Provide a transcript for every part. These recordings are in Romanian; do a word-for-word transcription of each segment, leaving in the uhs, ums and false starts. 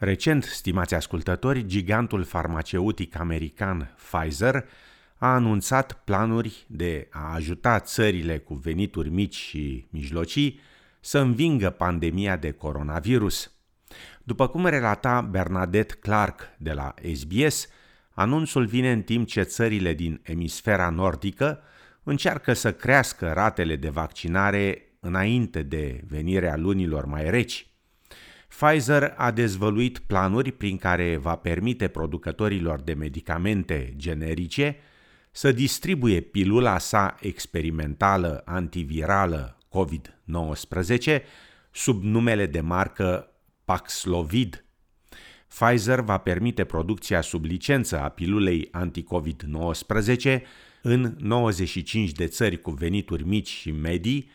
Recent, stimați ascultători, gigantul farmaceutic american Pfizer a anunțat planuri de a ajuta țările cu venituri mici și mijlocii să învingă pandemia de coronavirus. După cum relata Bernadette Clark de la S B S, anunțul vine în timp ce țările din emisfera nordică încearcă să crească ratele de vaccinare înainte de venirea lunilor mai reci. Pfizer a dezvăluit planuri prin care va permite producătorilor de medicamente generice să distribuie pilula sa experimentală antivirală covid nouăsprezece sub numele de marcă Paxlovid. Pfizer va permite producția sub licență a pilulei anti-covid nouăsprezece în nouăzeci și cinci de țări cu venituri mici și medii,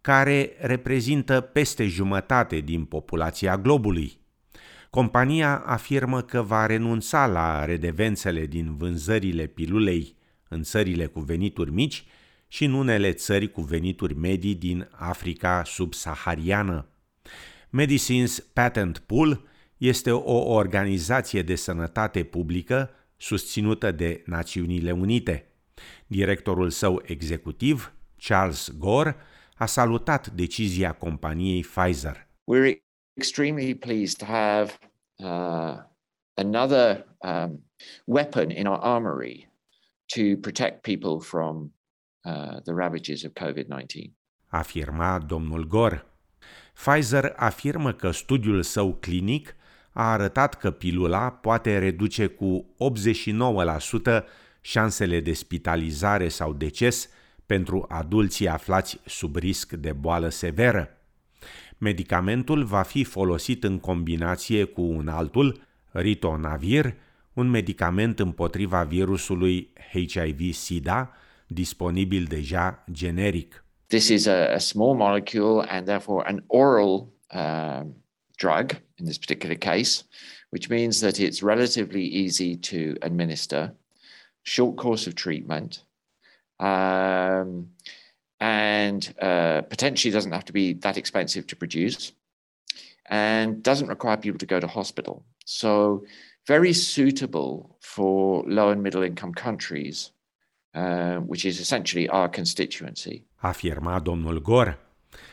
care reprezintă peste jumătate din populația globului. Compania afirmă că va renunța la redevențele din vânzările pilulei în țările cu venituri mici și în unele țări cu venituri medii din Africa subsahariană. Medicines Patent Pool este o organizație de sănătate publică susținută de Națiunile Unite. Directorul său executiv, Charles Gore, a salutat decizia companiei Pfizer. We're extremely pleased to have uh, another um, weapon in our armory to protect people from uh, the ravages of covid nouăsprezece. Afirma domnul Gore. Pfizer afirmă că studiul său clinic a arătat că pilula poate reduce cu optzeci și nouă la sută șansele de spitalizare sau deces pentru adulții aflați sub risc de boală severă. Medicamentul va fi folosit în combinație cu un altul, ritonavir, un medicament împotriva virusului H I V-SIDA, disponibil deja generic. This is a, a small molecule and therefore an oral uh, drug in this particular case, which means that it's relatively easy to administer, short course of treatment, Um, and uh, potentially doesn't have to be that expensive to produce and doesn't require people to go to hospital. So very suitable for low and middle income countries, uh, which is essentially our constituency. Afirma domnul Gore.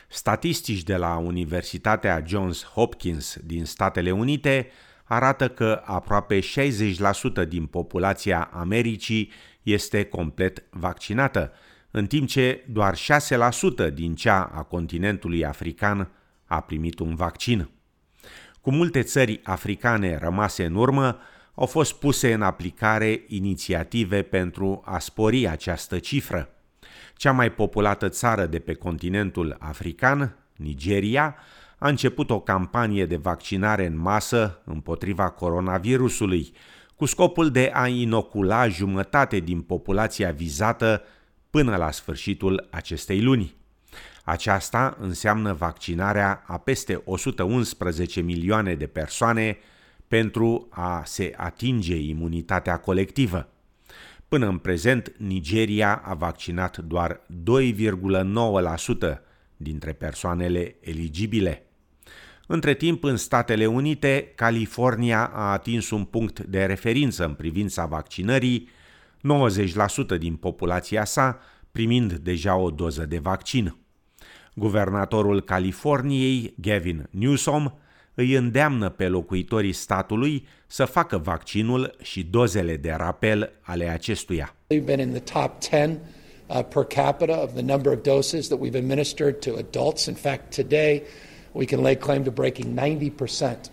Statistici de la Universitatea Johns Hopkins din Statele Unite arată că aproape șaizeci la sută din populația Americii este complet vaccinată, în timp ce doar șase la sută din cea a continentului african a primit un vaccin. Cu multe țări africane rămase în urmă, au fost puse în aplicare inițiative pentru a spori această cifră. Cea mai populată țară de pe continentul african, Nigeria, a început o campanie de vaccinare în masă împotriva coronavirusului, cu scopul de a inocula jumătate din populația vizată până la sfârșitul acestei luni. Aceasta înseamnă vaccinarea a peste o sută unsprezece milioane de persoane pentru a se atinge imunitatea colectivă. Până în prezent, Nigeria a vaccinat doar doi virgulă nouă la sută dintre persoanele eligibile. Între timp, în Statele Unite, California a atins un punct de referință în privința vaccinării, nouăzeci la sută din populația sa primind deja o doză de vaccin. Guvernatorul Californiei, Gavin Newsom, îi îndeamnă pe locuitorii statului să facă vaccinul și dozele de rapel ale acestuia. We've been in the top ten uh, per capita of the number of doses that we've administered to adults. In fact, today we can lay claim to breaking ninety percent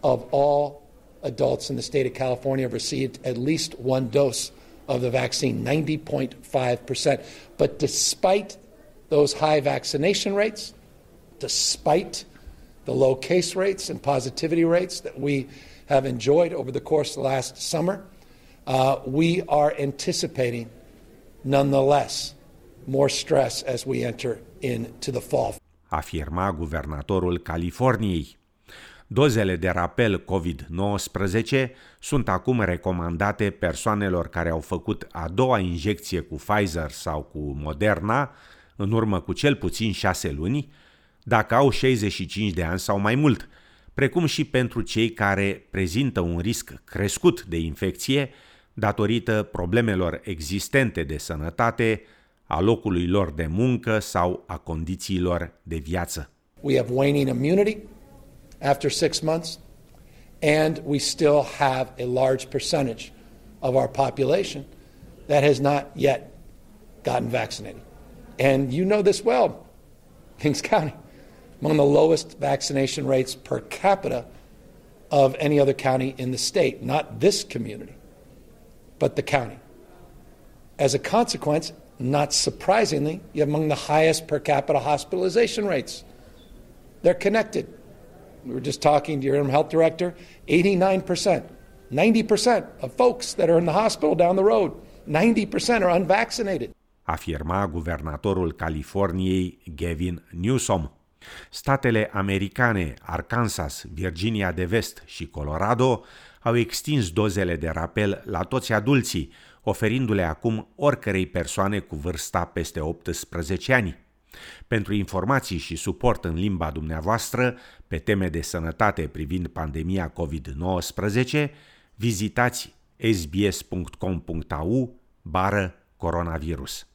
of all adults in the state of California have received at least one dose of the vaccine, ninety point five percent. But despite those high vaccination rates, despite the low case rates and positivity rates that we have enjoyed over the course of last summer, uh, we are anticipating, nonetheless, more stress as we enter into the fall. Afirma guvernatorul Californiei. Dozele de rapel covid nouăsprezece sunt acum recomandate persoanelor care au făcut a doua injecție cu Pfizer sau cu Moderna în urmă cu cel puțin șase luni, dacă au șaizeci și cinci de ani sau mai mult, precum și pentru cei care prezintă un risc crescut de infecție datorită problemelor existente de sănătate, a locului lor de muncă sau a condițiilor de viață. We have waning immunity after six months and we still have a large percentage of our population that has not yet gotten vaccinated. And you know this well, Kings County, among the lowest vaccination rates per capita of any other county in the state, not this community, but the county. As a consequence, not surprisingly, you're among the highest per capita hospitalization rates. They're connected. We were just talking to your health director, eighty-nine percent, ninety percent of folks that are in the hospital down the road, ninety percent are unvaccinated. Afirma guvernatorul Californiei Gavin Newsom. Statele americane, Arkansas, Virginia de Vest și Colorado au extins dozele de rapel la toți adulții, oferindu-le acum oricărei persoane cu vârsta peste optsprezece ani. Pentru informații și suport în limba dumneavoastră pe teme de sănătate privind pandemia covid nouăsprezece, vizitați s b s punct com punct a u bară coronavirus.